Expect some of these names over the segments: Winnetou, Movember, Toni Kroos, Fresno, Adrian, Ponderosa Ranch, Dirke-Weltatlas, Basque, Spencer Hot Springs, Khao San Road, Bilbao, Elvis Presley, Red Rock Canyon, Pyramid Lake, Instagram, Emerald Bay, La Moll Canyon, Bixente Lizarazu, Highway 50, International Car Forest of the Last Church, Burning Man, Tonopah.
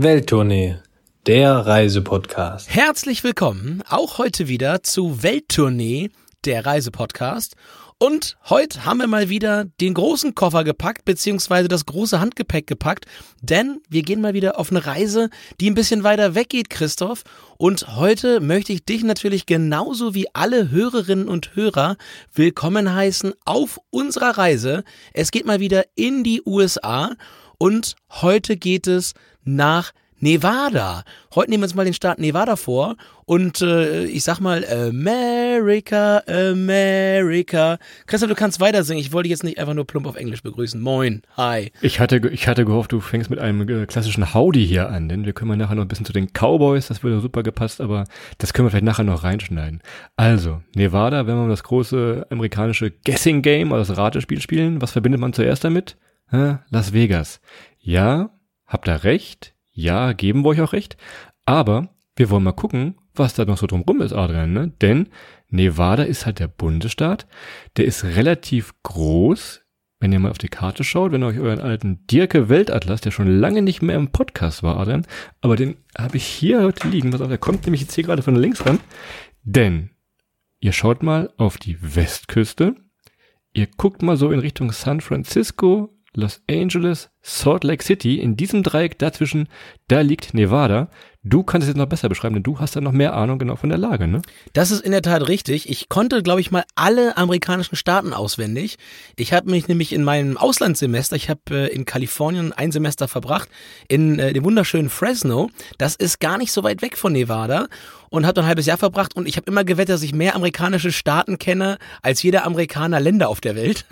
Welttournee, der Reisepodcast. Herzlich willkommen auch heute wieder zu Welttournee, der Reisepodcast. Und heute haben wir mal wieder den großen Koffer gepackt, beziehungsweise das große Handgepäck gepackt, denn wir gehen mal wieder auf eine Reise, die ein bisschen weiter weg geht, Christoph. Und heute möchte ich dich natürlich genauso wie alle Hörerinnen und Hörer willkommen heißen auf unserer Reise. Es geht mal wieder in die USA und heute geht es nach Nevada. Heute nehmen wir uns mal den Staat Nevada vor und ich sag mal America, America. Christoph, du kannst weiter singen. Ich wollte dich jetzt nicht einfach nur plump auf Englisch begrüßen. Moin, hi. Ich hatte gehofft, du fängst mit einem klassischen Howdy hier an, denn wir können nachher noch ein bisschen zu den Cowboys, das würde super gepasst, aber das können wir vielleicht nachher noch reinschneiden. Also, Nevada, wenn wir das große amerikanische Guessing Game, also das Ratespiel spielen, was verbindet man zuerst damit? Las Vegas. Ja, habt ihr recht. Ja, geben wir euch auch recht, aber wir wollen mal gucken, was da noch so drumrum ist, Adrian, ne? Denn Nevada ist halt der Bundesstaat, der ist relativ groß, wenn ihr mal auf die Karte schaut, wenn ihr euch euren alten Dirke-Weltatlas, der schon lange nicht mehr im Podcast war, Adrian, aber den habe ich hier heute liegen, pass auf, der kommt nämlich jetzt hier gerade von links ran, denn ihr schaut mal auf die Westküste, ihr guckt mal so in Richtung San Francisco, Los Angeles, Salt Lake City, in diesem Dreieck dazwischen, da liegt Nevada. Du kannst es jetzt noch besser beschreiben, denn du hast da noch mehr Ahnung genau von der Lage, ne? Das ist in der Tat richtig. Ich konnte, glaube ich, mal alle amerikanischen Staaten auswendig. Ich habe mich nämlich in meinem Auslandssemester, ich habe in Kalifornien ein Semester verbracht, in dem wunderschönen Fresno. Das ist gar nicht so weit weg von Nevada und habe ein halbes Jahr verbracht und ich habe immer gewettet, dass ich mehr amerikanische Staaten kenne, als jeder Amerikaner Länder auf der Welt.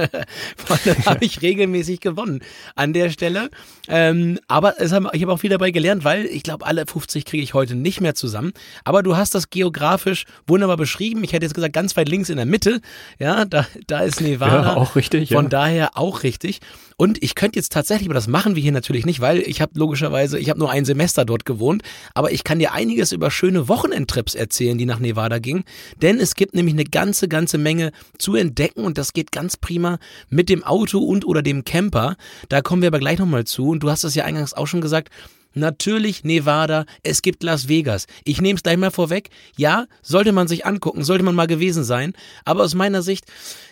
Von daher habe ich regelmäßig gewonnen an der Stelle. Aber ich habe auch viel dabei gelernt, weil ich glaube, alle 50 kriege ich heute nicht mehr zusammen. Aber du hast das geografisch wunderbar beschrieben. Ich hätte jetzt gesagt, ganz weit links in der Mitte. Ja, da ist Nevada. Ja, auch richtig. Von daher auch richtig. Und ich könnte jetzt tatsächlich, aber das machen wir hier natürlich nicht, weil ich habe nur ein Semester dort gewohnt, aber ich kann dir einiges über schöne Wochenendtrips erzählen, die nach Nevada gingen, denn es gibt nämlich eine ganze, ganze Menge zu entdecken und das geht ganz prima mit dem Auto und oder dem Camper. Da kommen wir aber gleich nochmal zu und du hast das ja eingangs auch schon gesagt. Natürlich Nevada, es gibt Las Vegas. Ich nehme es gleich mal vorweg. Ja, sollte man sich angucken, sollte man mal gewesen sein. Aber aus meiner Sicht,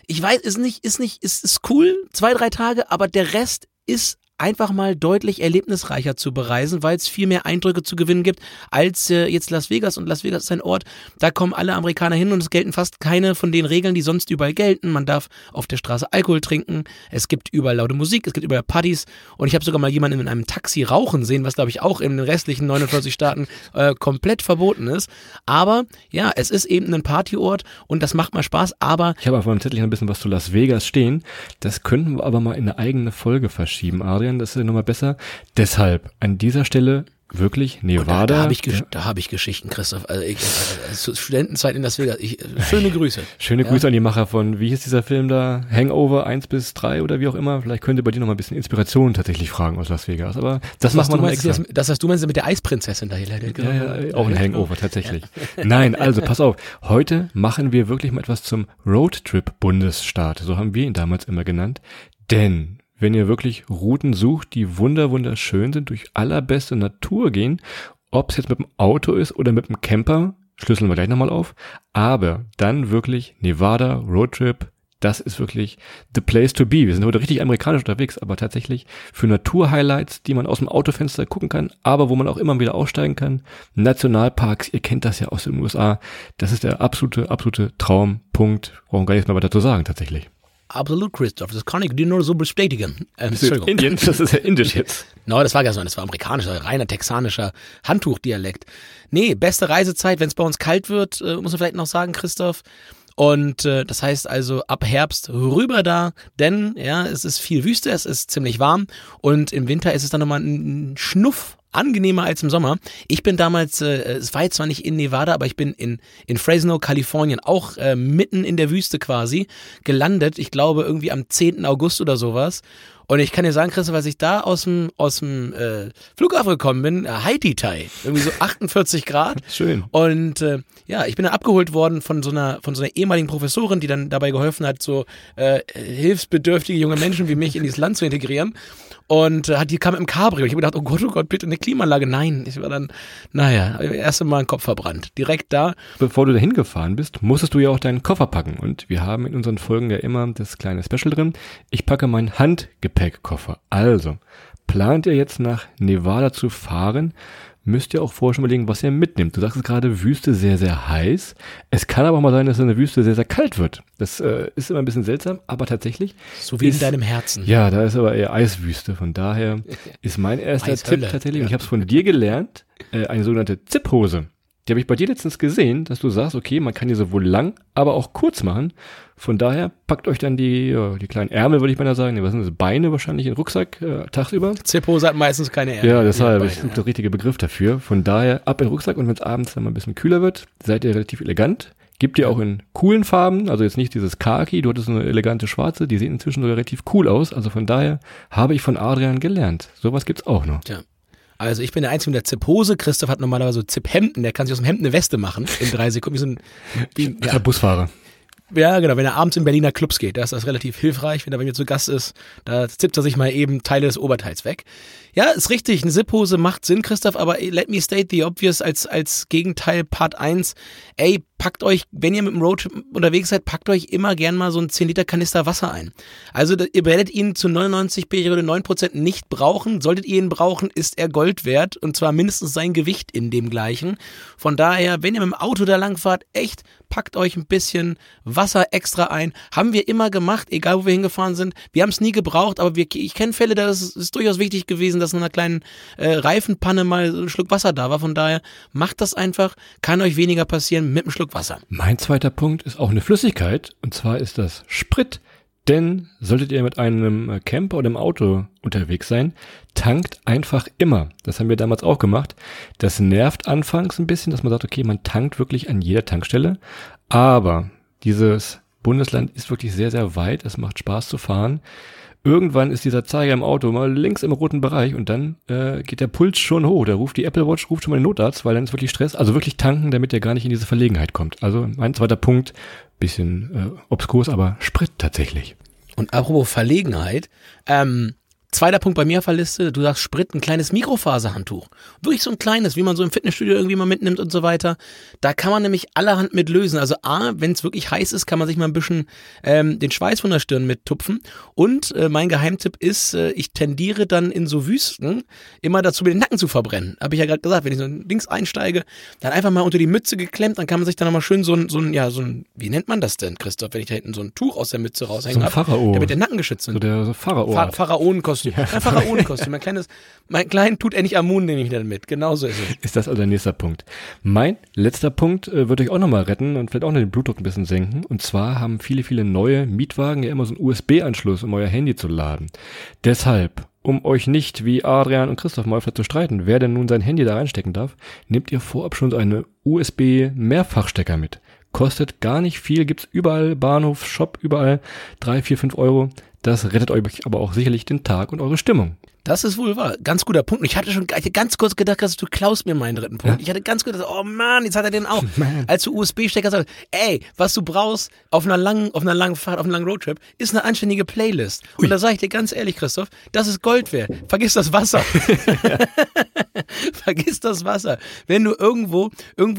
ich weiß, ist cool, 2-3 Tage, aber der Rest ist einfach mal deutlich erlebnisreicher zu bereisen, weil es viel mehr Eindrücke zu gewinnen gibt als jetzt Las Vegas. Und Las Vegas ist ein Ort, da kommen alle Amerikaner hin und es gelten fast keine von den Regeln, die sonst überall gelten. Man darf auf der Straße Alkohol trinken, es gibt überall laute Musik, es gibt überall Partys und ich habe sogar mal jemanden in einem Taxi rauchen sehen, was glaube ich auch in den restlichen 49 Staaten komplett verboten ist. Aber ja, es ist eben ein Partyort und das macht mal Spaß, aber... Ich habe auf meinem Zettel hier ein bisschen was zu Las Vegas stehen. Das könnten wir aber mal in eine eigene Folge verschieben, Adrian. Das ist ja nochmal besser. Deshalb an dieser Stelle wirklich Nevada. Da habe ich Geschichten, Christoph. Also Studentenzeit in Las Vegas. Schöne Grüße. Schöne Grüße an die Macher von, wie hieß dieser Film da? Hangover 1-3 oder wie auch immer. Vielleicht könnt ihr bei dir nochmal ein bisschen Inspiration tatsächlich fragen aus Las Vegas. Aber das machen wir nochmal extra. Das, was du meinst, mit der Eisprinzessin da hier. Ja, auch ein Hangover tatsächlich. Ja. Nein, also pass auf. Heute machen wir wirklich mal etwas zum Roadtrip-Bundesstaat. So haben wir ihn damals immer genannt. Denn... Wenn ihr wirklich Routen sucht, die wunderschön sind, durch allerbeste Natur gehen, ob es jetzt mit dem Auto ist oder mit dem Camper, schlüsseln wir gleich nochmal auf, aber dann wirklich Nevada Roadtrip, das ist wirklich the place to be. Wir sind heute richtig amerikanisch unterwegs, aber tatsächlich für Naturhighlights, die man aus dem Autofenster gucken kann, aber wo man auch immer wieder aussteigen kann. Nationalparks, ihr kennt das ja aus den USA, das ist der absolute Traumpunkt, brauchen gar nichts mehr weiter zu sagen tatsächlich. Absolut, Christoph, das kann ich dir nur so bestätigen. Entschuldigung. Indien, das ist ja indisch jetzt. No, das war gar nicht, das war amerikanischer, reiner texanischer Handtuchdialekt. Nee, beste Reisezeit, wenn es bei uns kalt wird, muss man vielleicht noch sagen, Christoph. Und das heißt also ab Herbst rüber da, denn ja, es ist viel Wüste, es ist ziemlich warm und im Winter ist es dann nochmal ein Schnuff angenehmer als im Sommer. Ich bin damals, es war jetzt zwar nicht in Nevada, aber ich bin in Fresno, Kalifornien, auch mitten in der Wüste quasi gelandet. Ich glaube irgendwie am 10. August oder sowas. Und ich kann dir sagen, Christoph, als ich da aus dem Flughafen gekommen bin, Haiti-Tai, irgendwie so 48 Grad. Schön. Und ich bin dann abgeholt worden von so einer ehemaligen Professorin, die dann dabei geholfen hat, so hilfsbedürftige junge Menschen wie mich in dieses Land zu integrieren. Und die kam im Cabrio. Ich habe gedacht, oh Gott, bitte nicht Klimaanlage. Nein, ich war dann, naja, erst einmal den Kopf verbrannt. Direkt da. Bevor du da hingefahren bist, musstest du ja auch deinen Koffer packen. Und wir haben in unseren Folgen ja immer das kleine Special drin. Ich packe meinen Handgepäckkoffer. Also, plant ihr jetzt nach Nevada zu fahren, müsst ihr auch vorher schon überlegen, was ihr mitnimmt. Du sagst gerade, Wüste sehr, sehr heiß. Es kann aber auch mal sein, dass in der Wüste sehr, sehr kalt wird. Das ist immer ein bisschen seltsam, aber tatsächlich. So wie ist, in deinem Herzen. Ja, da ist aber eher Eiswüste. Von daher ist mein erster Eishölle. Tipp tatsächlich, ja. Ich habe es von dir gelernt, eine sogenannte Zip-Hose. Die habe ich bei dir letztens gesehen, dass du sagst, okay, man kann die sowohl lang, aber auch kurz machen. Von daher packt euch dann die kleinen Ärmel, würde ich mal sagen. Was sind das? Beine wahrscheinlich in den Rucksack tagsüber. Zip-Hose hat meistens keine Ärmel. Ja, deshalb ist das der richtige Begriff dafür. Von daher ab in den Rucksack und wenn es abends dann mal ein bisschen kühler wird, seid ihr relativ elegant. Gibt ihr auch in coolen Farben, also jetzt nicht dieses Khaki, du hattest eine elegante schwarze, die sieht inzwischen sogar relativ cool aus. Also von daher habe ich von Adrian gelernt. Sowas gibt's auch noch. Tja. Also ich bin der Einzige mit der Zip-Hose. Christoph hat normalerweise so Zip-Hemden. Der kann sich aus dem Hemd eine Weste machen in 3 Sekunden. Wie der Busfahrer. Ja, genau. Wenn er abends in Berliner Clubs geht, da ist das relativ hilfreich. Wenn er bei mir zu Gast ist, da zippt er sich mal eben Teile des Oberteils weg. Ja, ist richtig. Eine Zip-Hose macht Sinn, Christoph. Aber let me state the obvious als Gegenteil Part 1. Ey, packt euch, wenn ihr mit dem Roadtrip unterwegs seid, packt euch immer gern mal so einen 10-Liter-Kanister Wasser ein. Also ihr werdet ihn zu 99,9% nicht brauchen. Solltet ihr ihn brauchen, ist er Gold wert und zwar mindestens sein Gewicht in dem gleichen. Von daher, wenn ihr mit dem Auto da lang fahrt, echt, packt euch ein bisschen Wasser extra ein. Haben wir immer gemacht, egal wo wir hingefahren sind. Wir haben es nie gebraucht, aber ich kenne Fälle, da ist es durchaus wichtig gewesen, dass in einer kleinen Reifenpanne mal ein Schluck Wasser da war. Von daher, macht das einfach, kann euch weniger passieren mit einem Schluck Wasser. Mein zweiter Punkt ist auch eine Flüssigkeit und zwar ist das Sprit, denn solltet ihr mit einem Camper oder einem Auto unterwegs sein, tankt einfach immer. Das haben wir damals auch gemacht. Das nervt anfangs ein bisschen, dass man sagt, okay, man tankt wirklich an jeder Tankstelle, aber dieses Bundesland ist wirklich sehr, sehr weit, es macht Spaß zu fahren. Irgendwann ist dieser Zeiger im Auto mal links im roten Bereich und dann geht der Puls schon hoch. Da ruft die Apple Watch, ruft schon mal den Notarzt, weil dann ist wirklich Stress. Also wirklich tanken, damit ihr gar nicht in diese Verlegenheit kommt. Also mein zweiter Punkt, bisschen obskurs, aber Sprit tatsächlich. Und apropos Verlegenheit, zweiter Punkt bei mir auf der Liste, du sagst Sprit, ein kleines Mikrofaserhandtuch. Wirklich so ein kleines, wie man so im Fitnessstudio irgendwie mal mitnimmt und so weiter. Da kann man nämlich allerhand mit lösen. Also A, wenn es wirklich heiß ist, kann man sich mal ein bisschen den Schweiß von der Stirn mittupfen. Und mein Geheimtipp ist, ich tendiere dann in so Wüsten immer dazu, mir den Nacken zu verbrennen. Habe ich ja gerade gesagt, wenn ich so links einsteige, dann einfach mal unter die Mütze geklemmt, dann kann man sich dann nochmal schön so ein, wie nennt man das denn, Christoph, wenn ich da hinten so ein Tuch aus der Mütze raushängen habe. So ein Pharao. Damit der Nacken geschützt wird. So der Pharao. Pharaonenkostüm. Ja. Ein Pharaonenkostüm, mein kleinen tut er nicht am Mond, nehme ich dann mit, genauso ist es. Ist das also der nächste Punkt. Mein letzter Punkt wird euch auch nochmal retten und vielleicht auch noch den Blutdruck ein bisschen senken und zwar haben viele, viele neue Mietwagen ja immer so einen USB-Anschluss, um euer Handy zu laden. Deshalb, um euch nicht wie Adrian und Christoph mal zu streiten, wer denn nun sein Handy da reinstecken darf, nehmt ihr vorab schon so eine USB-Mehrfachstecker mit. Kostet gar nicht viel, gibt's überall, Bahnhof, Shop, überall, 3, 4, 5 €. Das rettet euch aber auch sicherlich den Tag und eure Stimmung. Das ist wohl wahr. Ganz guter Punkt. Ich hatte ganz kurz gedacht, dass du klaust mir meinen dritten Punkt. Ja? Ich hatte ganz kurz gedacht, oh Mann, jetzt hat er den auch. Man. Als du USB-Stecker sagst, ey, was du brauchst auf einer langen Fahrt, auf einem langen Roadtrip, ist eine anständige Playlist. Ui. Und da sage ich dir ganz ehrlich, Christoph, das ist Gold wert. Vergiss das Wasser. Vergiss das Wasser. Wenn du irgendwo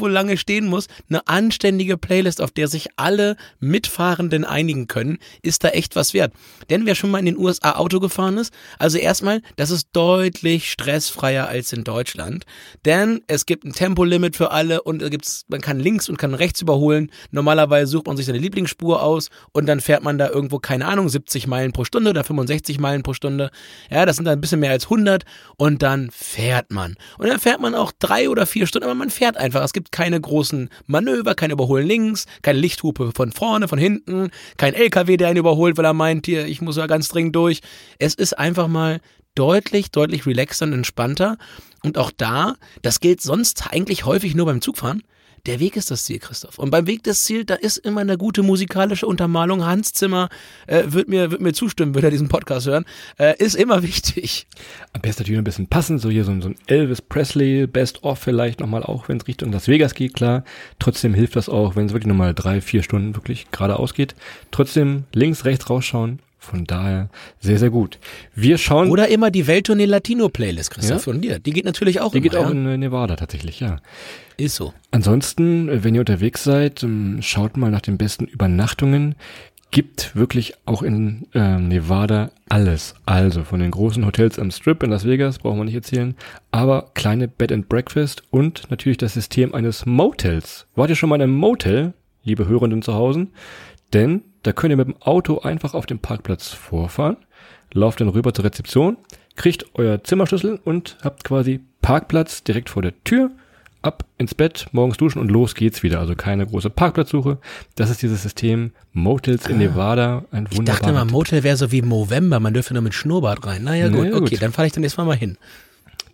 lange stehen musst, eine anständige Playlist, auf der sich alle Mitfahrenden einigen können, ist da echt was wert. Denn wer schon mal in den USA Auto gefahren ist, also erstmal, das ist deutlich stressfreier als in Deutschland, denn es gibt ein Tempolimit für alle und man kann links und kann rechts überholen. Normalerweise sucht man sich seine Lieblingsspur aus und dann fährt man da irgendwo, keine Ahnung, 70 Meilen pro Stunde oder 65 Meilen pro Stunde. Ja, das sind dann ein bisschen mehr als 100 und dann fährt man. Und dann fährt man auch 3 oder 4 Stunden, aber man fährt einfach. Es gibt keine großen Manöver, kein Überholen links, keine Lichthupe von vorne, von hinten, kein LKW, der einen überholt, weil er meint, hier, ich muss ja ganz dringend durch. Es ist einfach mal deutlich, deutlich relaxter und entspannter. Und auch da, das gilt sonst eigentlich häufig nur beim Zugfahren, der Weg ist das Ziel, Christoph. Und beim Weg das Ziel, da ist immer eine gute musikalische Untermalung. Hans Zimmer wird mir zustimmen, würde er diesen Podcast hören. Ist immer wichtig. Am besten natürlich ein bisschen passend, so hier so ein Elvis Presley Best-of vielleicht nochmal, auch wenn es Richtung Las Vegas geht, klar. Trotzdem hilft das auch, wenn es wirklich nochmal 3, 4 Stunden wirklich geradeaus geht. Trotzdem links, rechts rausschauen. Von daher sehr, sehr gut. Wir schauen. Oder immer die Welttournee Latino Playlist, Christoph, von dir. Die geht natürlich auch. Die geht auch in Nevada tatsächlich, ja. Ist so. Ansonsten, wenn ihr unterwegs seid, schaut mal nach den besten Übernachtungen. Gibt wirklich auch in Nevada alles. Also von den großen Hotels am Strip in Las Vegas, brauchen wir nicht erzählen, aber kleine Bed and Breakfast und natürlich das System eines Motels. Wart ihr schon mal in einem Motel, liebe Hörenden zu Hause? Denn da könnt ihr mit dem Auto einfach auf den Parkplatz vorfahren, lauft dann rüber zur Rezeption, kriegt euer Zimmerschlüssel und habt quasi Parkplatz direkt vor der Tür, ab ins Bett, morgens duschen und los geht's wieder. Also keine große Parkplatzsuche. Das ist dieses System Motels in Nevada. Ein wunderbarer. Ich dachte mal, Motel wäre so wie Movember, man dürfte nur mit Schnurrbart rein. Naja, gut, okay, gut. Dann fahre ich dann erstmal mal hin.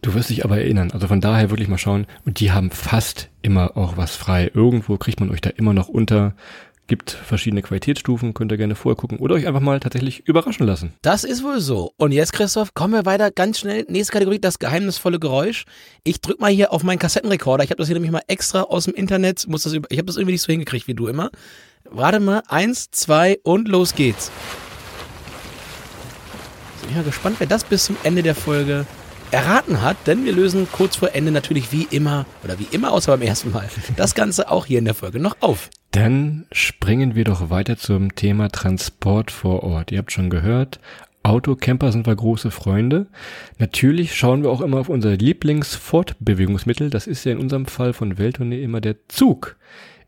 Du wirst dich aber erinnern. Also von daher wirklich mal schauen. Und die haben fast immer auch was frei. Irgendwo kriegt man euch da immer noch unter. Gibt verschiedene Qualitätsstufen, könnt ihr gerne vorher gucken oder euch einfach mal tatsächlich überraschen lassen. Das ist wohl so. Und jetzt, Christoph, kommen wir weiter ganz schnell. Nächste Kategorie, das geheimnisvolle Geräusch. Ich drück mal hier auf meinen Kassettenrekorder. Ich habe das hier nämlich mal extra aus dem Internet. Ich habe das irgendwie nicht so hingekriegt wie du immer. Warte mal, 1, 2 und los geht's. Ich bin mal gespannt, wer das bis zum Ende der Folge erraten hat, denn wir lösen kurz vor Ende natürlich wie immer, außer beim ersten Mal, das Ganze auch hier in der Folge noch auf. Dann springen wir doch weiter zum Thema Transport vor Ort. Ihr habt schon gehört, Autocamper sind wir große Freunde. Natürlich schauen wir auch immer auf unser Lieblingsfortbewegungsmittel. Das ist ja in unserem Fall von Welttournee immer der Zug.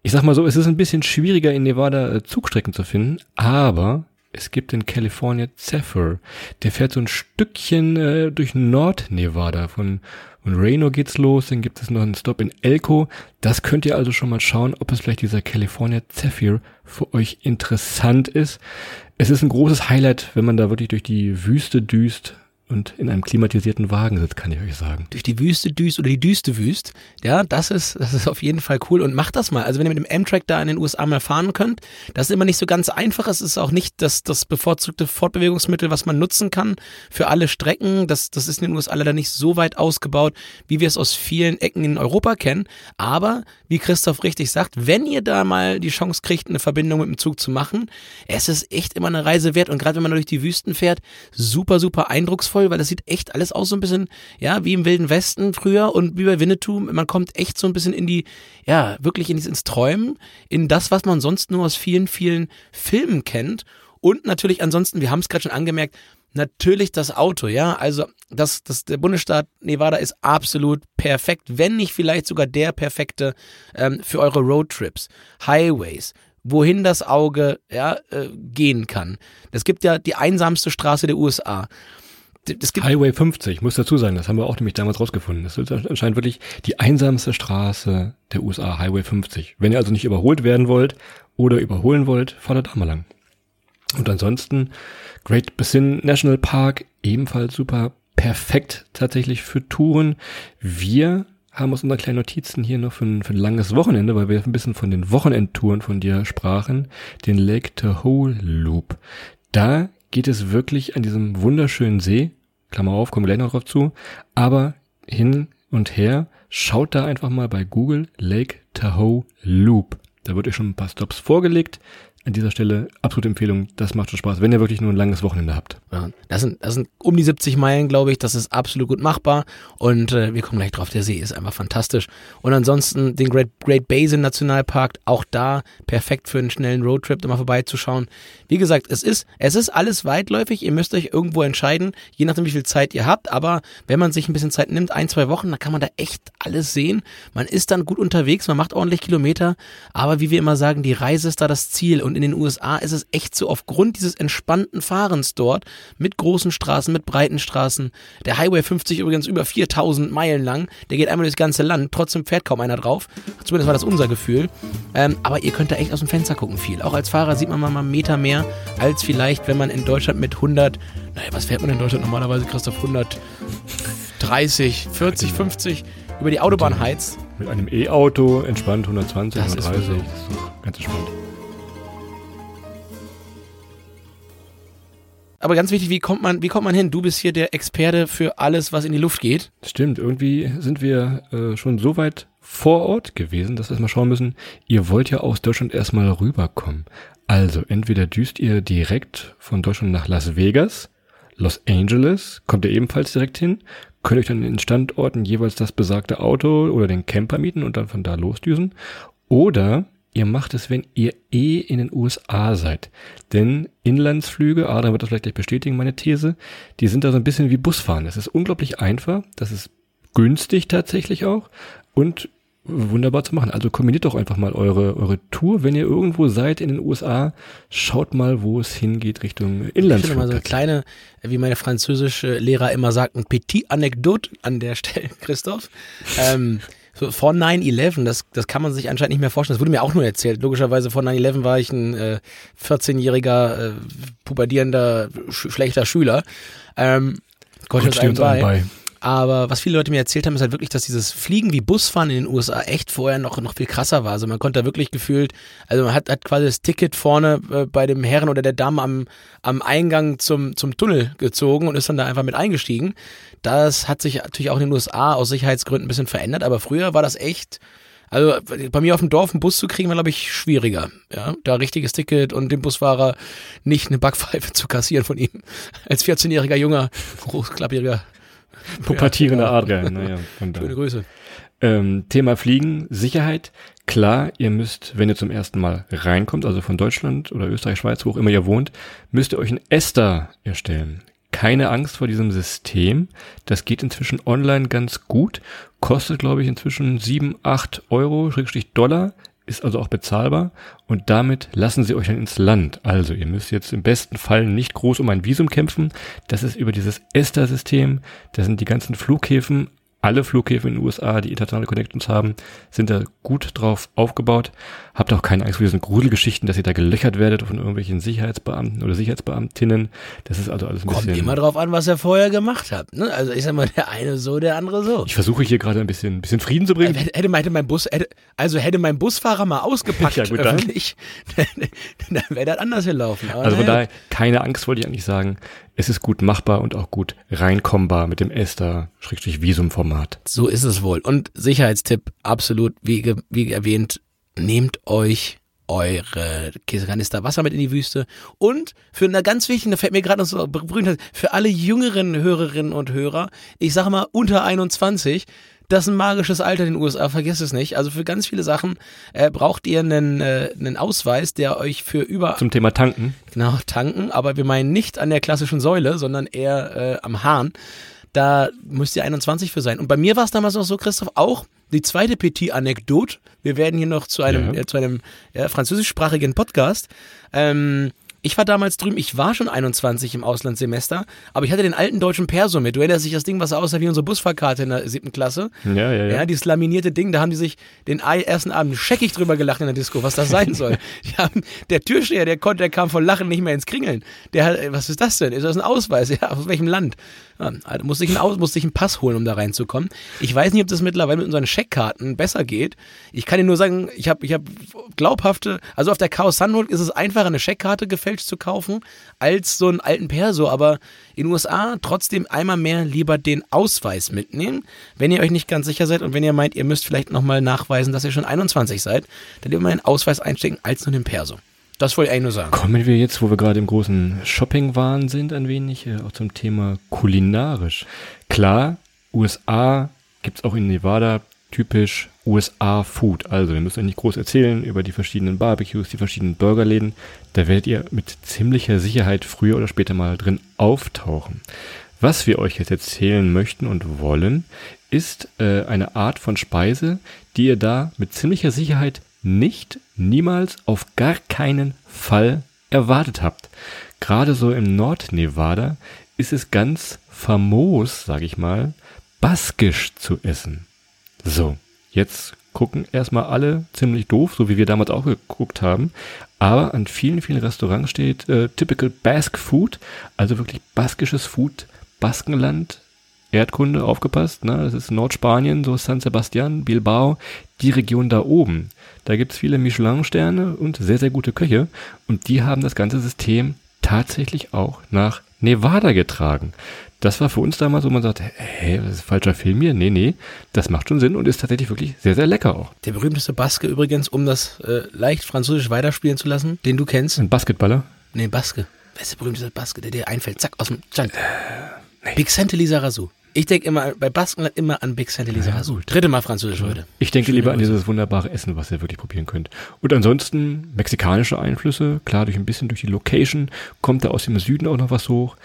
Ich sag mal so, es ist ein bisschen schwieriger in Nevada Zugstrecken zu finden, aber es gibt den California Zephyr, der fährt so ein Stückchen durch Nord-Nevada. Von Reno geht's los, dann gibt es noch einen Stop in Elko. Das könnt ihr also schon mal schauen, ob es vielleicht dieser California Zephyr für euch interessant ist. Es ist ein großes Highlight, wenn man da wirklich durch die Wüste düst und in einem klimatisierten Wagen sitzt, kann ich euch sagen. Durch die Wüste düst oder die düste Wüst, ja, das ist auf jeden Fall cool und macht das mal. Also wenn ihr mit dem Amtrak da in den USA mal fahren könnt, das ist immer nicht so ganz einfach. Es ist auch nicht das bevorzugte Fortbewegungsmittel, was man nutzen kann für alle Strecken. Das ist in den USA leider nicht so weit ausgebaut, wie wir es aus vielen Ecken in Europa kennen. Aber, wie Christoph richtig sagt, wenn ihr da mal die Chance kriegt, eine Verbindung mit dem Zug zu machen, es ist echt immer eine Reise wert. Und gerade wenn man durch die Wüsten fährt, super, super eindrucksvoll. Weil das sieht echt alles aus so ein bisschen, ja, wie im Wilden Westen früher und wie bei Winnetou. Man kommt echt so ein bisschen in die, ja, wirklich ins Träumen, in das, was man sonst nur aus vielen, vielen Filmen kennt. Und natürlich ansonsten, wir haben es gerade schon angemerkt, natürlich das Auto, ja, also der Bundesstaat Nevada ist absolut perfekt, wenn nicht vielleicht sogar der perfekte für eure Roadtrips, Highways, wohin das Auge gehen kann. Es gibt ja die einsamste Straße der USA. Highway 50, muss dazu sagen, das haben wir auch nämlich damals rausgefunden. Das ist anscheinend wirklich die einsamste Straße der USA, Highway 50. Wenn ihr also nicht überholt werden wollt oder überholen wollt, fahrt ihr da mal lang. Und ansonsten Great Basin National Park, ebenfalls super perfekt tatsächlich für Touren. Wir haben aus unseren kleinen Notizen hier noch für ein langes Wochenende, weil wir ein bisschen von den Wochenendtouren von dir sprachen, den Lake Tahoe Loop. Da geht es wirklich an diesem wunderschönen See, Klammer auf, kommen gleich noch drauf zu, aber hin und her, schaut da einfach mal bei Google Lake Tahoe Loop. Da wird euch schon ein paar Stops vorgelegt. An dieser Stelle absolute Empfehlung, das macht schon Spaß, wenn ihr wirklich nur ein langes Wochenende habt. Ja, das sind um die 70 Meilen, glaube ich, das ist absolut gut machbar und wir kommen gleich drauf, der See ist einfach fantastisch. Und ansonsten den Great Basin Nationalpark, auch da perfekt für einen schnellen Roadtrip, da mal vorbeizuschauen. Wie gesagt, es ist alles weitläufig, ihr müsst euch irgendwo entscheiden, je nachdem wie viel Zeit ihr habt, aber wenn man sich ein bisschen Zeit nimmt, 1, 2 Wochen, dann kann man da echt alles sehen. Man ist dann gut unterwegs, man macht ordentlich Kilometer, aber wie wir immer sagen, die Reise ist da das Ziel und in den USA ist es echt so, aufgrund dieses entspannten Fahrens dort, mit großen Straßen, mit breiten Straßen, der Highway 50 übrigens über 4000 Meilen lang, der geht einmal durchs ganze Land, trotzdem fährt kaum einer drauf, zumindest war das unser Gefühl, aber ihr könnt da echt aus dem Fenster gucken viel, auch als Fahrer sieht man mal einen Meter mehr, als vielleicht, wenn man in Deutschland mit 100, naja, was fährt man in Deutschland normalerweise, Christoph, 130, 40, 50 über die Autobahn heizt. Mit einem E-Auto entspannt 120, 130, das ist so ganz entspannt. Aber ganz wichtig, wie kommt man hin? Du bist hier der Experte für alles, was in die Luft geht. Stimmt, irgendwie sind wir schon so weit vor Ort gewesen, dass wir erstmal schauen müssen, ihr wollt ja aus Deutschland erstmal rüberkommen. Also entweder düst ihr direkt von Deutschland nach Las Vegas, Los Angeles, kommt ihr ebenfalls direkt hin, könnt euch dann in den Standorten jeweils das besagte Auto oder den Camper mieten und dann von da losdüsen. Oder ihr macht es, wenn ihr eh in den USA seid. Denn Inlandsflüge, Adrian wird das vielleicht gleich bestätigen, meine These, die sind da so ein bisschen wie Busfahren. Das ist unglaublich einfach, das ist günstig tatsächlich auch und wunderbar zu machen. Also kombiniert doch einfach mal eure Tour. Wenn ihr irgendwo seid in den USA, schaut mal, wo es hingeht Richtung Inlandsflug. Ich finde mal so eine kleine, wie meine französische Lehrer immer sagt, ein petit anecdote an der Stelle, Christoph. So, vor 9/11, das kann man sich anscheinend nicht mehr vorstellen. Das wurde mir auch nur erzählt. Logischerweise vor 9/11 war ich ein 14-jähriger, pubertierender, schlechter Schüler. Gott steht uns allen bei. Aber was viele Leute mir erzählt haben, ist halt wirklich, dass dieses Fliegen wie Busfahren in den USA echt vorher noch viel krasser war. Also man konnte da wirklich gefühlt, also man hat quasi das Ticket vorne bei dem Herren oder der Dame am Eingang zum Tunnel gezogen und ist dann da einfach mit eingestiegen. Das hat sich natürlich auch in den USA aus Sicherheitsgründen ein bisschen verändert, aber früher war das echt, also bei mir auf dem Dorf einen Bus zu kriegen, war glaube ich schwieriger. Ja, da richtiges Ticket und dem Busfahrer nicht eine Backpfeife zu kassieren von ihm. Als 14-jähriger junger, großklappiger pubertierender Adrian, naja. Schöne Grüße. Thema Fliegen, Sicherheit. Klar, ihr müsst, wenn ihr zum ersten Mal reinkommt, also von Deutschland oder Österreich, Schweiz, wo auch immer ihr wohnt, müsst ihr euch ein ESTA erstellen. Keine Angst vor diesem System. Das geht inzwischen online ganz gut. Kostet, glaube ich, inzwischen 7-8 €, $, ist also auch bezahlbar. Und damit lassen sie euch dann ins Land. Also ihr müsst jetzt im besten Fall nicht groß um ein Visum kämpfen. Das ist über dieses ESTA-System. Da sind die ganzen Flughäfen, alle Flughäfen in den USA, die internationale Connections haben, sind da gut drauf aufgebaut. Habt auch keine Angst vor diesen Gruselgeschichten, dass ihr da gelöchert werdet von irgendwelchen Sicherheitsbeamten oder Sicherheitsbeamtinnen. Das ist also alles ein bisschen... Kommt immer drauf an, was ihr vorher gemacht habt. Ne? Also ich sag mal, der eine so, der andere so. Ich versuche hier gerade ein bisschen Frieden zu bringen. Hätte mein Busfahrer mal ausgepackt, ja, gut, öffentlich, dann wäre das anders gelaufen. Aber also von daher, keine Angst, wollte ich eigentlich sagen. Es ist gut machbar und auch gut reinkommbar mit dem ESTA-Visum-Format. So ist es wohl. Und Sicherheitstipp, absolut, wie erwähnt, nehmt euch eure Kanister Wasser mit in die Wüste. Und für eine ganz wichtige, da fällt mir gerade noch so berühmt, für alle jüngeren Hörerinnen und Hörer, ich sag mal unter 21, das ist ein magisches Alter in den USA, vergesst es nicht. Also für ganz viele Sachen braucht ihr einen Ausweis, der euch für über... Zum Thema Tanken. Genau, Tanken, aber wir meinen nicht an der klassischen Säule, sondern eher am Hahn. Da müsst ihr 21 für sein. Und bei mir war es damals noch so, Christoph, auch die zweite Petit-Anekdote. Wir werden hier noch zu einem französischsprachigen Podcast. Ich war damals drüben, ich war schon 21 im Auslandssemester, aber ich hatte den alten deutschen Perso mit. Du erinnerst dich das Ding, was aussah wie unsere Busfahrkarte in der 7. Klasse. Ja, dieses laminierte Ding, da haben die sich den ersten Abend scheckig drüber gelacht in der Disco, was das sein soll. Der Türsteher, der kam vor Lachen nicht mehr ins Kringeln. Was ist das denn? Ist das ein Ausweis? Ja, aus welchem Land? Ja, musste ich einen Pass holen, um da reinzukommen. Ich weiß nicht, ob das mittlerweile mit unseren Scheckkarten besser geht. Ich kann dir nur sagen, ich hab glaubhafte, also auf der Khao San Road ist es einfacher, eine Scheckkarte gefälscht zu kaufen, als so einen alten Perso. Aber in den USA trotzdem einmal mehr lieber den Ausweis mitnehmen, wenn ihr euch nicht ganz sicher seid und wenn ihr meint, ihr müsst vielleicht nochmal nachweisen, dass ihr schon 21 seid, dann lieber mal einen Ausweis einstecken, als nur den Perso. Das wollte ich nur sagen. Kommen wir jetzt, wo wir gerade im großen Shopping-Wahn sind, ein wenig auch zum Thema kulinarisch. Klar, USA gibt's auch in Nevada typisch USA-Food. Also wir müssen euch nicht groß erzählen über die verschiedenen Barbecues, die verschiedenen Burgerläden. Da werdet ihr mit ziemlicher Sicherheit früher oder später mal drin auftauchen. Was wir euch jetzt erzählen möchten und wollen, ist eine Art von Speise, die ihr da mit ziemlicher Sicherheit niemals, auf gar keinen Fall erwartet habt. Gerade so im Nordnevada ist es ganz famos, sag ich mal, baskisch zu essen. So, jetzt gucken erstmal alle ziemlich doof, so wie wir damals auch geguckt haben. Aber an vielen, vielen Restaurants steht Typical Basque Food, also wirklich baskisches Food, Baskenland, Erdkunde, aufgepasst, ne? Das ist Nordspanien, so San Sebastian, Bilbao, die Region da oben. Da gibt's viele Michelin-Sterne und sehr, sehr gute Köche und die haben das ganze System tatsächlich auch nach Nevada getragen. Das war für uns damals, wo man sagt, hä, das ist ein falscher Film hier? Nee, das macht schon Sinn und ist tatsächlich wirklich sehr, sehr lecker auch. Der berühmteste Baske übrigens, um das leicht französisch weiterspielen zu lassen, den du kennst. Ein Basketballer? Nee, Baske. Wer ist der berühmteste Baske, der dir einfällt? Zack, aus dem Chunk. Nee. Bixente Lizarazu. Ich denke immer bei Baskenland immer an Bixente Lizarazu. Dritte Mal französisch heute. Ich denke lieber an dieses wunderbare Essen, was ihr wirklich probieren könnt. Und ansonsten mexikanische Einflüsse, klar durch die Location kommt da aus dem Süden auch noch was hoch.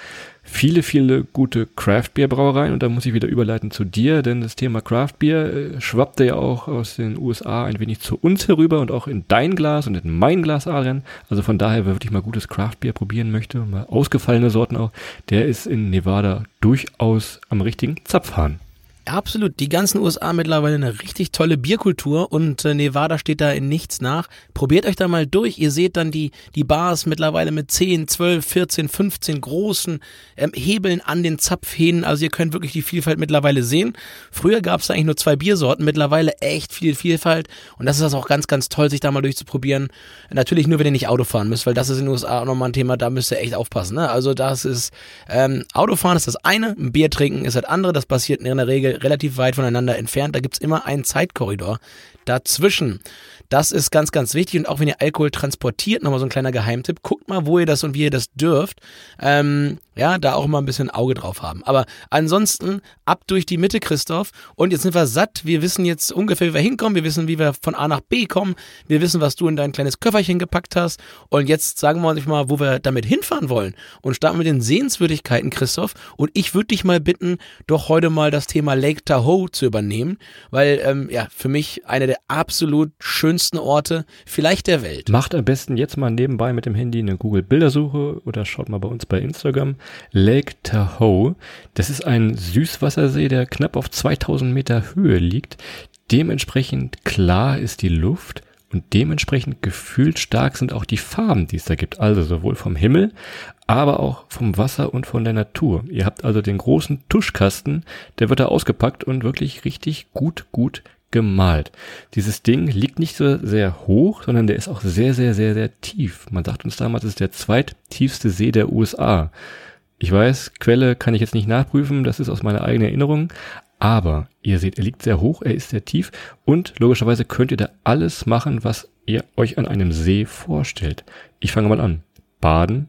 Viele, viele gute Craft-Bier-Brauereien und da muss ich wieder überleiten zu dir, denn das Thema Craft-Bier schwappte ja auch aus den USA ein wenig zu uns herüber und auch in dein Glas und in mein Glas, Adrian. Also von daher, wer wirklich mal gutes Craft-Bier probieren möchte, mal ausgefallene Sorten auch, der ist in Nevada durchaus am richtigen Zapfhahn. Absolut, die ganzen USA mittlerweile eine richtig tolle Bierkultur und Nevada steht da in nichts nach. Probiert euch da mal durch, ihr seht dann die Bars mittlerweile mit 10, 12, 14, 15 großen Hebeln an den Zapfhähnen, also ihr könnt wirklich die Vielfalt mittlerweile sehen. Früher gab es da eigentlich nur 2 Biersorten, mittlerweile echt viel Vielfalt und das ist das auch ganz, ganz toll, sich da mal durchzuprobieren. Natürlich nur, wenn ihr nicht Auto fahren müsst, weil das ist in den USA auch nochmal ein Thema, da müsst ihr echt aufpassen, ne? Also das ist, Autofahren ist das eine, ein Bier trinken ist das andere, das passiert in der Regel relativ weit voneinander entfernt. Da gibt es immer einen Zeitkorridor dazwischen. Das ist ganz, ganz wichtig. Und auch wenn ihr Alkohol transportiert, nochmal so ein kleiner Geheimtipp, guckt mal, wo ihr das und wie ihr das dürft. Da auch mal ein bisschen Auge drauf haben. Aber ansonsten ab durch die Mitte, Christoph. Und jetzt sind wir satt. Wir wissen jetzt ungefähr, wie wir hinkommen. Wir wissen, wie wir von A nach B kommen. Wir wissen, was du in dein kleines Köfferchen gepackt hast. Und jetzt sagen wir uns mal, wo wir damit hinfahren wollen. Und starten mit den Sehenswürdigkeiten, Christoph. Und ich würde dich mal bitten, doch heute mal das Thema Lake Tahoe zu übernehmen. Weil, für mich eine der absolut schönsten Orte vielleicht der Welt. Macht am besten jetzt mal nebenbei mit dem Handy eine Google-Bildersuche oder schaut mal bei uns bei Instagram. Lake Tahoe, das ist ein Süßwassersee, der knapp auf 2000 Meter Höhe liegt. Dementsprechend klar ist die Luft. Und dementsprechend gefühlt stark sind auch die Farben, die es da gibt. Also sowohl vom Himmel, aber auch vom Wasser und von der Natur. Ihr habt also den großen Tuschkasten, der wird da ausgepackt und wirklich richtig gut gemalt. Dieses Ding liegt nicht so sehr hoch, sondern der ist auch sehr, sehr, sehr, sehr tief. Man sagt uns damals, es ist der zweittiefste See der USA. Ich weiß, Quelle kann ich jetzt nicht nachprüfen, das ist aus meiner eigenen Erinnerung. Aber ihr seht, er liegt sehr hoch, er ist sehr tief und logischerweise könnt ihr da alles machen, was ihr euch an einem See vorstellt. Ich fange mal an. Baden,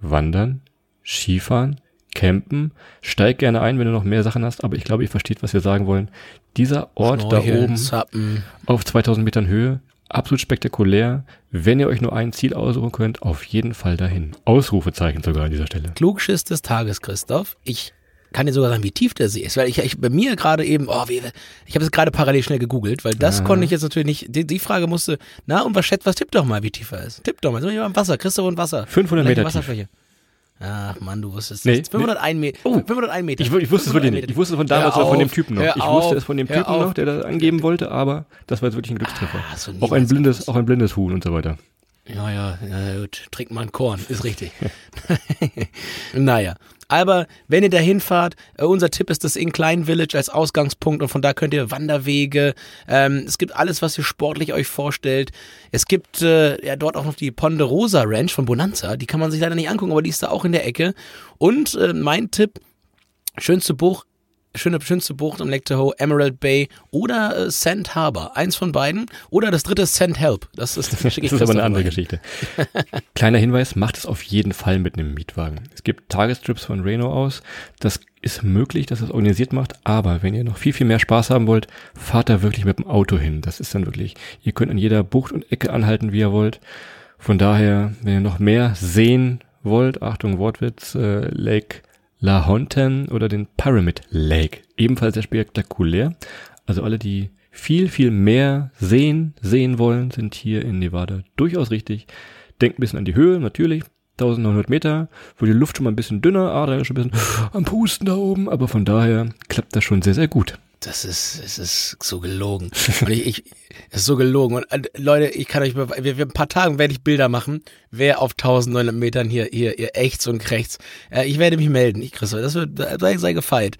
Wandern, Skifahren, Campen. Steig gerne ein, wenn du noch mehr Sachen hast, aber ich glaube, ihr versteht, was wir sagen wollen. Dieser Ort Schnorcheln, da oben Zappen. Auf 2000 Metern Höhe, absolut spektakulär. Wenn ihr euch nur ein Ziel aussuchen könnt, auf jeden Fall dahin. Ausrufezeichen sogar an dieser Stelle. Klugschiss des Tages, Christoph. Ich kann dir sogar sagen, wie tief der See ist, weil ich bei mir gerade eben, ich habe es gerade parallel schnell gegoogelt, weil das konnte ich jetzt natürlich nicht, die Frage musste, tipp doch mal, wie tief er ist. Tipp doch mal, sind wir hier am Wasser, Christoph und Wasser. 500 Meter Wasserfläche. Tief. Ach Mann, du wusstest es. 501 Meter. Oh, 501 Meter. Ich wusste es wirklich nicht. Ich wusste es von damals oder von dem Typen noch. Der das angeben wollte, aber das war jetzt wirklich ein Glückstreffer. Auch ein blindes Huhn und so weiter. Ja, gut. Trink mal ein Korn, ist richtig. Aber wenn ihr da hinfahrt, unser Tipp ist das Incline Village als Ausgangspunkt und von da könnt ihr Wanderwege, es gibt alles, was ihr sportlich euch vorstellt. Es gibt dort auch noch die Ponderosa Ranch von Bonanza, die kann man sich leider nicht angucken, aber die ist da auch in der Ecke. Und mein Tipp, schönste Bucht am Lake Tahoe, Emerald Bay oder Sand Harbor. Eins von beiden. Oder das dritte ist Sand Help. Das ist aber eine andere Geschichte. Kleiner Hinweis, macht es auf jeden Fall mit einem Mietwagen. Es gibt Tagestrips von Reno aus. Das ist möglich, dass es organisiert macht, aber wenn ihr noch viel, viel mehr Spaß haben wollt, fahrt da wirklich mit dem Auto hin. Das ist dann wirklich, ihr könnt an jeder Bucht und Ecke anhalten, wie ihr wollt. Von daher, wenn ihr noch mehr sehen wollt, Achtung, Wortwitz, Lake La Hontan oder den Pyramid Lake. Ebenfalls sehr spektakulär. Also alle, die viel, viel mehr sehen wollen, sind hier in Nevada durchaus richtig. Denkt ein bisschen an die Höhe, natürlich. 1900 Meter, wo die Luft schon mal ein bisschen dünner, Adrian ist schon ein bisschen am Pusten da oben, aber von daher klappt das schon sehr, sehr gut. Es ist so gelogen. Und es ist so gelogen. Und Leute, ich kann euch, in ein paar Tagen werde ich Bilder machen, wer auf 1900 Metern hier, ihr ächzt und krächzt. Ich werde mich melden, Christoph, das sei gefeit.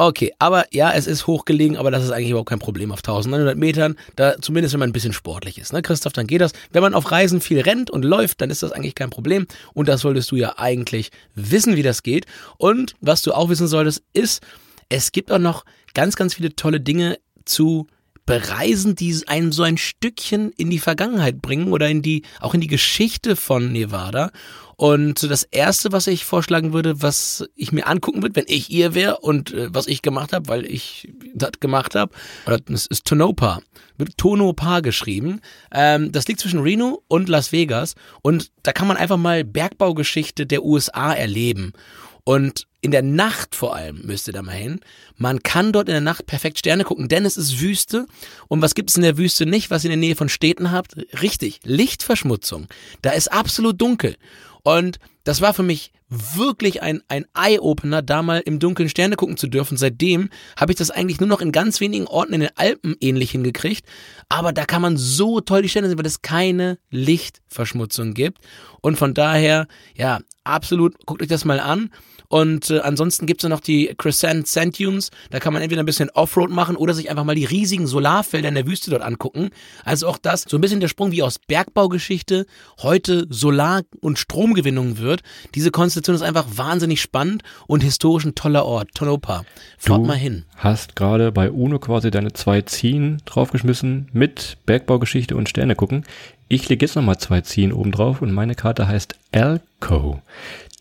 Okay, aber ja, es ist hochgelegen, aber das ist eigentlich überhaupt kein Problem auf 1900 Metern, da zumindest wenn man ein bisschen sportlich ist, ne Christoph, dann geht das. Wenn man auf Reisen viel rennt und läuft, dann ist das eigentlich kein Problem und das solltest du ja eigentlich wissen, wie das geht. Und was du auch wissen solltest ist, es gibt auch noch ganz, ganz viele tolle Dinge zu bereisen, die einem so ein Stückchen in die Vergangenheit bringen oder auch in die Geschichte von Nevada. Und das Erste, was ich vorschlagen würde, was ich mir angucken würde, wenn ich ihr wäre und was ich gemacht habe, weil ich das gemacht habe, das ist Tonopah. Wird Tonopah geschrieben. Das liegt zwischen Reno und Las Vegas. Und da kann man einfach mal Bergbaugeschichte der USA erleben. Und in der Nacht vor allem müsst ihr da mal hin. Man kann dort in der Nacht perfekt Sterne gucken, denn es ist Wüste. Und was gibt es in der Wüste nicht, was ihr in der Nähe von Städten habt? Richtig, Lichtverschmutzung. Da ist absolut dunkel. Und das war für mich wirklich ein Eye-Opener, da mal im Dunkeln Sterne gucken zu dürfen. Seitdem habe ich das eigentlich nur noch in ganz wenigen Orten in den Alpen ähnlich hingekriegt. Aber da kann man so toll die Sterne sehen, weil es keine Lichtverschmutzung gibt. Und von daher, ja, absolut, guckt euch das mal an. Und ansonsten gibt es ja noch die Crescent Sand Dunes. Da kann man entweder ein bisschen Offroad machen oder sich einfach mal die riesigen Solarfelder in der Wüste dort angucken. Also auch das, so ein bisschen der Sprung wie aus Bergbaugeschichte heute Solar- und Stromgewinnung wird. Diese Konstellation ist einfach wahnsinnig spannend und historisch ein toller Ort. Tonopah. Fahrt mal hin. Du hast gerade bei UNO quasi deine 2 Ziehen draufgeschmissen mit Bergbaugeschichte und Sterne gucken. Ich lege jetzt nochmal 2 Ziehen oben drauf und meine Karte heißt Elko.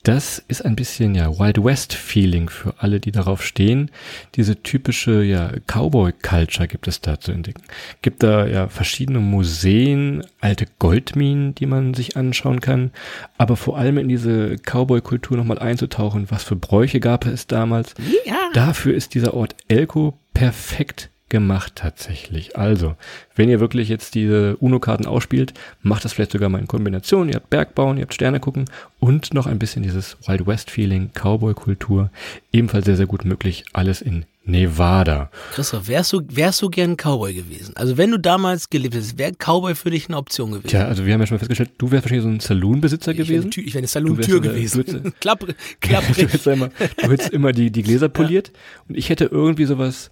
Das ist ein bisschen, ja, Wild West Feeling für alle, die darauf stehen. Diese typische, ja, Cowboy Culture gibt es da zu entdecken. Gibt da, ja, verschiedene Museen, alte Goldminen, die man sich anschauen kann. Aber vor allem in diese Cowboy Kultur nochmal einzutauchen. Was für Bräuche gab es damals? Ja. Dafür ist dieser Ort Elko perfekt gemacht tatsächlich. Also, wenn ihr wirklich jetzt diese UNO-Karten ausspielt, macht das vielleicht sogar mal in Kombination. Ihr habt Bergbauen, ihr habt Sterne gucken und noch ein bisschen dieses Wild West-Feeling, Cowboy-Kultur. Ebenfalls sehr, sehr gut möglich. Alles in Nevada. Christoph, wärst du gern Cowboy gewesen? Also wenn du damals gelebt hättest, wäre Cowboy für dich eine Option gewesen? Tja, also wir haben ja schon mal festgestellt, du wärst wahrscheinlich so ein Saloon-Besitzer gewesen. Ich wäre eine Saloon-Tür gewesen. Klapprig. Du hättest immer die Gläser poliert und ich hätte irgendwie sowas...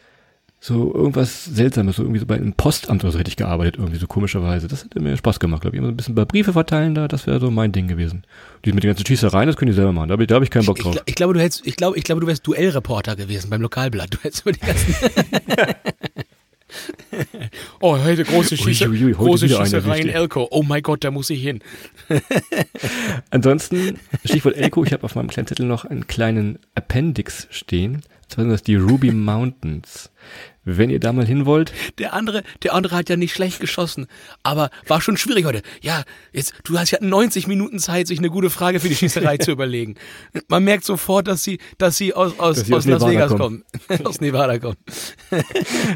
So irgendwas Seltsames, so irgendwie so bei einem Postamt oder so hätte ich gearbeitet, irgendwie so komischerweise. Das hätte mir Spaß gemacht, glaube ich. Immer so ein bisschen bei Briefe verteilen da, das wäre so mein Ding gewesen. Die mit den ganzen Schießereien, das können die selber machen, da hab ich keinen Bock drauf. Ich glaube, du wärst Duellreporter gewesen beim Lokalblatt. Du hättest über die ganzen... Oh, heute große Schießereien Elko. Oh mein Gott, da muss ich hin. Ansonsten, Stichwort Elko, ich habe auf meinem kleinen Zettel noch einen kleinen Appendix stehen. Das sind das die Ruby Mountains. Wenn ihr da mal hin wollt. Der andere hat ja nicht schlecht geschossen, aber war schon schwierig heute. Ja, jetzt, du hast ja 90 Minuten Zeit, sich eine gute Frage für die Schießerei zu überlegen. Man merkt sofort, dass sie aus Las Vegas kommen. Aus Nevada kommen.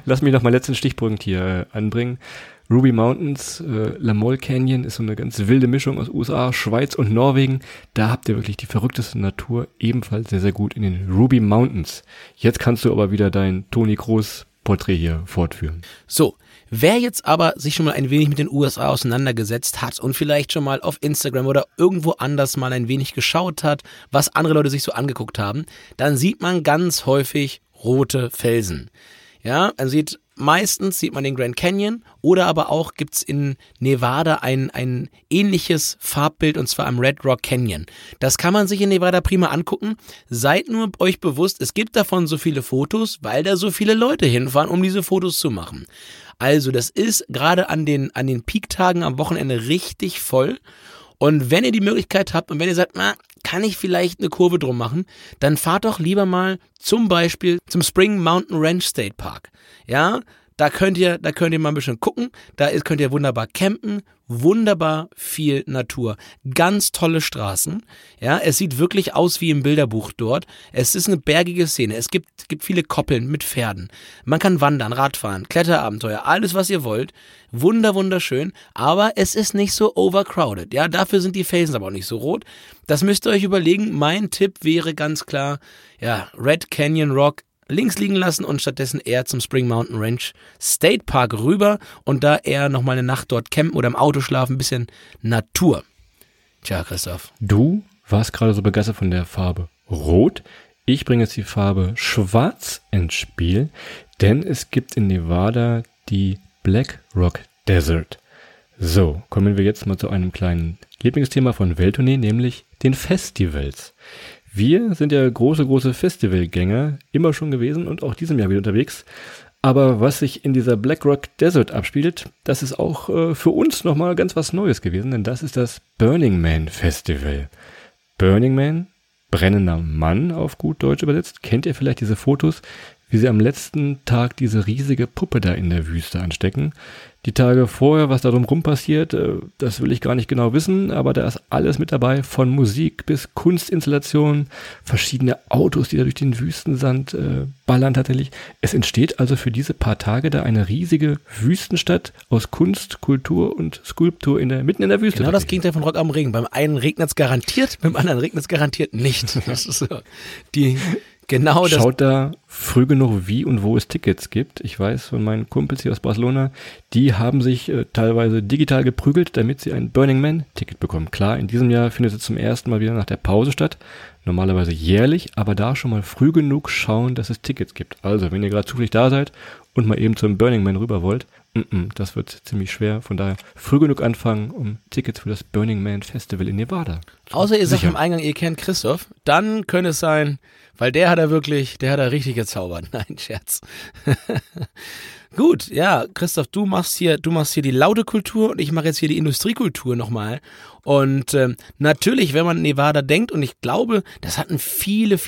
Lass mich noch mal letzten Stichpunkt hier anbringen. Ruby Mountains, La Moll Canyon ist so eine ganz wilde Mischung aus USA, Schweiz und Norwegen. Da habt ihr wirklich die verrückteste Natur, ebenfalls sehr, sehr gut in den Ruby Mountains. Jetzt kannst du aber wieder dein Toni Kroos Porträt hier fortführen. So, wer jetzt aber sich schon mal ein wenig mit den USA auseinandergesetzt hat und vielleicht schon mal auf Instagram oder irgendwo anders mal ein wenig geschaut hat, was andere Leute sich so angeguckt haben, dann sieht man ganz häufig rote Felsen. Ja, man sieht... Meistens sieht man den Grand Canyon oder aber auch gibt es in Nevada ein ähnliches Farbbild und zwar am Red Rock Canyon. Das kann man sich in Nevada prima angucken. Seid nur euch bewusst, es gibt davon so viele Fotos, weil da so viele Leute hinfahren, um diese Fotos zu machen. Also das ist gerade an den Peak-Tagen am Wochenende richtig voll. Und wenn ihr die Möglichkeit habt und wenn ihr sagt, kann ich vielleicht eine Kurve drum machen, dann fahrt doch lieber mal zum Beispiel zum Spring Mountain Ranch State Park. Ja, da könnt ihr mal ein bisschen gucken, könnt ihr wunderbar campen, wunderbar viel Natur, ganz tolle Straßen. Ja, es sieht wirklich aus wie im Bilderbuch dort. Es ist eine bergige Szene. Es gibt viele Koppeln mit Pferden. Man kann wandern, Radfahren, Kletterabenteuer, alles was ihr wollt. Wunderschön, aber es ist nicht so overcrowded. Ja, dafür sind die Felsen aber auch nicht so rot. Das müsst ihr euch überlegen. Mein Tipp wäre ganz klar, ja, Red Canyon Rock links liegen lassen und stattdessen eher zum Spring Mountain Ranch State Park rüber und da eher nochmal eine Nacht dort campen oder im Auto schlafen, ein bisschen Natur. Tja, Christoph. Du warst gerade so begeistert von der Farbe Rot. Ich bringe jetzt die Farbe schwarz ins Spiel, denn es gibt in Nevada die Black Rock Desert. So, kommen wir jetzt mal zu einem kleinen Lieblingsthema von Welttournee, nämlich den Festivals. Wir sind ja große Festivalgänger, immer schon gewesen und auch diesem Jahr wieder unterwegs. Aber was sich in dieser Black Rock Desert abspielt, das ist auch für uns nochmal ganz was Neues gewesen, denn das ist das Burning Man Festival. Burning Man, brennender Mann auf gut Deutsch übersetzt, kennt ihr vielleicht diese Fotos, wie sie am letzten Tag diese riesige Puppe da in der Wüste anstecken. Die Tage vorher, was da drumherum passiert, das will ich gar nicht genau wissen, aber da ist alles mit dabei, von Musik bis Kunstinstallationen, verschiedene Autos, die da durch den Wüstensand ballern tatsächlich. Es entsteht also für diese paar Tage da eine riesige Wüstenstadt aus Kunst, Kultur und Skulptur mitten in der Wüste. Genau das Gegenteil von Rock am Regen. Beim einen regnet es garantiert, beim anderen regnet es garantiert nicht. Das ist so die... Genau, schaut da früh genug, wie und wo es Tickets gibt. Ich weiß von meinen Kumpels hier aus Barcelona, die haben sich teilweise digital geprügelt, damit sie ein Burning Man-Ticket bekommen. Klar, in diesem Jahr findet es zum ersten Mal wieder nach der Pause statt. Normalerweise jährlich, aber da schon mal früh genug schauen, dass es Tickets gibt. Also, wenn ihr gerade zufällig da seid und mal eben zum Burning Man rüber wollt, das wird ziemlich schwer. Von daher früh genug anfangen, um Tickets für das Burning Man Festival in Nevada zu Außer ihr sagt am Eingang, ihr kennt Christoph, dann könnte es sein, weil der hat er richtig gezaubert. Nein, Scherz. Gut, ja, Christoph, du machst hier die laute Kultur und ich mache jetzt hier die Industriekultur nochmal. Und natürlich, wenn man Nevada denkt, und ich glaube, das hatten viele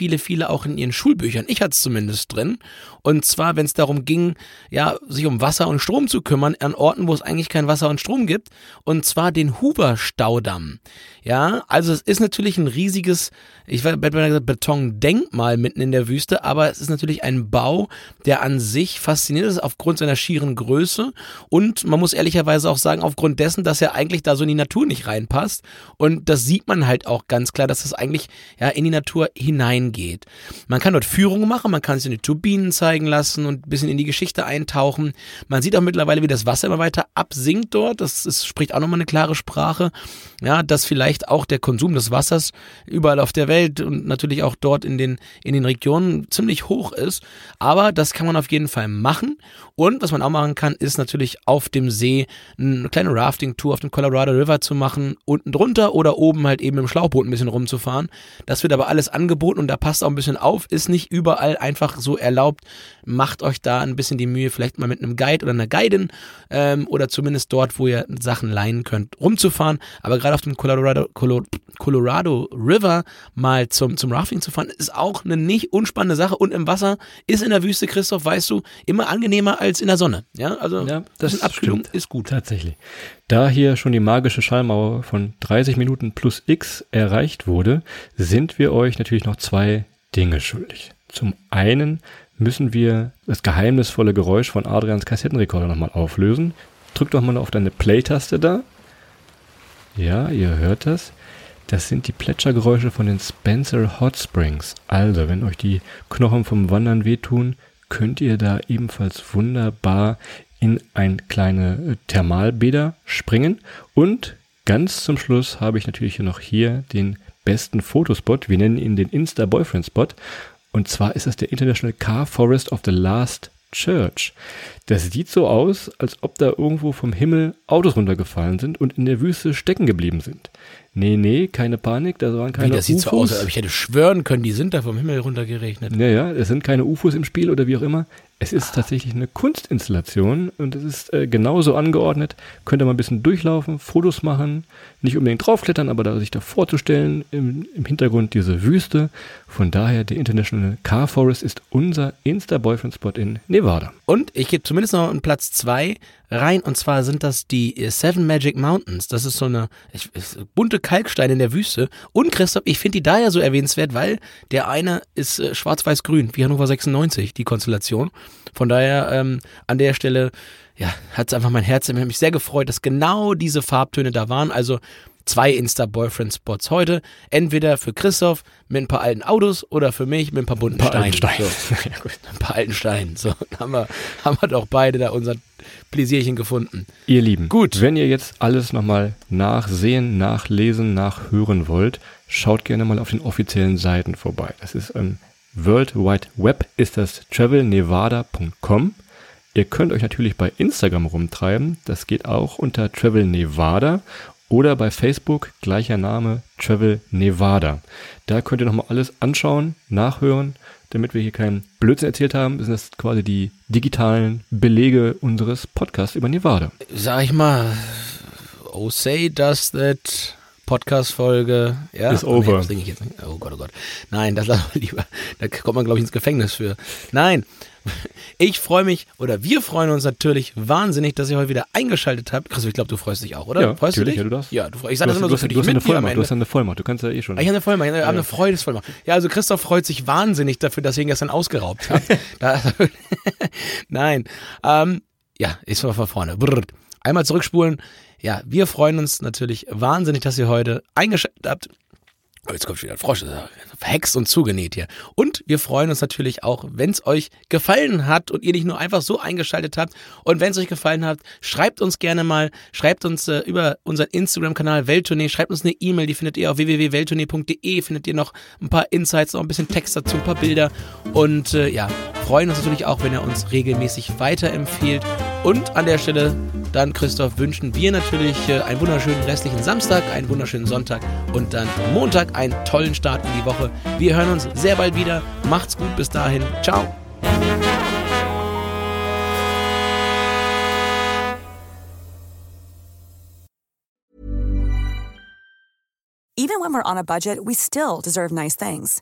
auch in ihren Schulbüchern. Ich hatte es zumindest drin. Und zwar, wenn es darum ging, ja, sich um Wasser und Strom zu kümmern, an Orten, wo es eigentlich kein Wasser und Strom gibt. Und zwar den Hoover-Staudamm. Ja, also es ist natürlich ein riesiges, ich werde mal gesagt, Betondenkmal mitten in der Wüste, aber es ist natürlich ein Bau, der an sich faszinierend ist, aufgrund seiner schieren Größe. Und man muss ehrlicherweise auch sagen, aufgrund dessen, dass er eigentlich da so in die Natur nicht reinpasst. Und das sieht man halt auch ganz klar, dass das eigentlich ja in die Natur hineingeht. Man kann dort Führungen machen, man kann sich in die Turbinen zeigen lassen und ein bisschen in die Geschichte eintauchen. Man sieht auch mittlerweile, wie das Wasser immer weiter absinkt dort. Das spricht auch nochmal eine klare Sprache, ja, dass vielleicht auch der Konsum des Wassers überall auf der Welt und natürlich auch dort in den Regionen ziemlich hoch ist. Aber das kann man auf jeden Fall machen. Und was man auch machen kann, ist natürlich auf dem See eine kleine Rafting-Tour auf dem Colorado River zu machen, unten drunter oder oben halt eben im Schlauchboot ein bisschen rumzufahren. Das wird aber alles angeboten und da passt auch ein bisschen auf, ist nicht überall einfach so erlaubt. Macht euch da ein bisschen die Mühe, vielleicht mal mit einem Guide oder einer Guidin oder zumindest dort, wo ihr Sachen leihen könnt, rumzufahren. Aber gerade auf dem Colorado River mal zum Rafting zu fahren, ist auch eine nicht unspannende Sache und im Wasser ist in der Wüste, Christoph, weißt du, immer angenehmer als in der Sonne. Ja, also ja, das Abkühlung ist gut. Tatsächlich. Da hier schon die magische Schallmauer von 30 Minuten plus X erreicht wurde, sind wir euch natürlich noch zwei Dinge schuldig. Zum einen müssen wir das geheimnisvolle Geräusch von Adrians Kassettenrekorder nochmal auflösen. Drück doch mal auf deine Play-Taste da. Ja, ihr hört das. Das sind die Plätschergeräusche von den Spencer Hot Springs. Also, wenn euch die Knochen vom Wandern wehtun, könnt ihr da ebenfalls wunderbar in ein kleine Thermalbäder springen. Und ganz zum Schluss habe ich natürlich hier den besten Fotospot. Wir nennen ihn den Insta-Boyfriend-Spot. Und zwar ist es der International Car Forest of the Last Church. Das sieht so aus, als ob da irgendwo vom Himmel Autos runtergefallen sind und in der Wüste stecken geblieben sind. Nee, keine Panik, da waren keine UFOs. Das sieht so aus, aber ich hätte schwören können, die sind da vom Himmel runtergeregnet. Naja, es sind keine UFOs im Spiel oder wie auch immer. Es ist tatsächlich eine Kunstinstallation und es ist genauso angeordnet. Könnt ihr mal ein bisschen durchlaufen, Fotos machen, nicht unbedingt draufklettern, aber sich da vorzustellen, im Hintergrund diese Wüste. Von daher, der International Car Forest ist unser Insta-Boyfriend-Spot in Nevada. Und ich gebe zumindest noch einen Platz 2 rein, und zwar sind das die Seven Magic Mountains. Das ist so eine bunte Kalksteine in der Wüste. Und Christoph, ich finde die daher so erwähnenswert, weil der eine ist schwarz-weiß-grün, wie Hannover 96, die Konstellation. Von daher an der Stelle ja, hat es einfach mein Herz, ich habe mich sehr gefreut, dass genau diese Farbtöne da waren. Also 2 Insta-Boyfriend-Spots heute. Entweder für Christoph mit ein paar alten Autos oder für mich mit ein paar bunten Steinen. So. Ja, gut. Ein paar alten Steinen. So, dann haben wir doch beide da unser Pläsierchen gefunden. Ihr Lieben, gut, wenn ihr jetzt alles nochmal nachsehen, nachlesen, nachhören wollt, schaut gerne mal auf den offiziellen Seiten vorbei. Das ist World Wide Web ist das travelnevada.com. Ihr könnt euch natürlich bei Instagram rumtreiben, das geht auch unter Travel Nevada oder bei Facebook, gleicher Name, Travel Nevada. Da könnt ihr nochmal alles anschauen, nachhören, damit wir hier keinen Blödsinn erzählt haben. Das sind das quasi die digitalen Belege unseres Podcasts über Nevada. Sag ich mal, oh say does that... Podcast-Folge. Ja? Ist over. Nee, das denke ich jetzt nicht. Oh Gott, oh Gott. Nein, das lassen wir lieber. Da kommt man, glaube ich, ins Gefängnis für. Nein, ich freue mich oder wir freuen uns natürlich wahnsinnig, dass ihr heute wieder eingeschaltet habt. Christoph, ich glaube, du freust dich auch, oder? Ja, freust natürlich, du dich? Ja, du dich. Ja, du freust dich. Ich sage das immer so für dich. Du hast eine Vollmacht, du kannst ja eh schon. Ich habe eine Vollmacht, ich habe eine Freudesvollmacht. Ja, also Christoph freut sich wahnsinnig dafür, dass ihr ihn gestern ausgeraubt habt. Nein. Ja, ist mal von vorne. Brrr. Einmal zurückspulen. Ja, wir freuen uns natürlich wahnsinnig, dass ihr heute eingeschaltet habt. Oh, jetzt kommt schon wieder ein Frosch, verhext und zugenäht hier. Und wir freuen uns natürlich auch, wenn es euch gefallen hat und ihr nicht nur einfach so eingeschaltet habt. Und wenn es euch gefallen hat, schreibt uns gerne mal, schreibt uns über unseren Instagram-Kanal Welttournee, schreibt uns eine E-Mail, die findet ihr auf www.welttournee.de, findet ihr noch ein paar Insights, noch ein bisschen Text dazu, ein paar Bilder. Und ja, freuen uns natürlich auch, wenn ihr uns regelmäßig weiterempfehlt. Und an der Stelle dann, Christoph, wünschen wir natürlich einen wunderschönen restlichen Samstag, einen wunderschönen Sonntag und dann Montag einen tollen Start in die Woche. Wir hören uns sehr bald wieder. Macht's gut, bis dahin. Ciao. Even when we're on a budget, we still deserve nice things.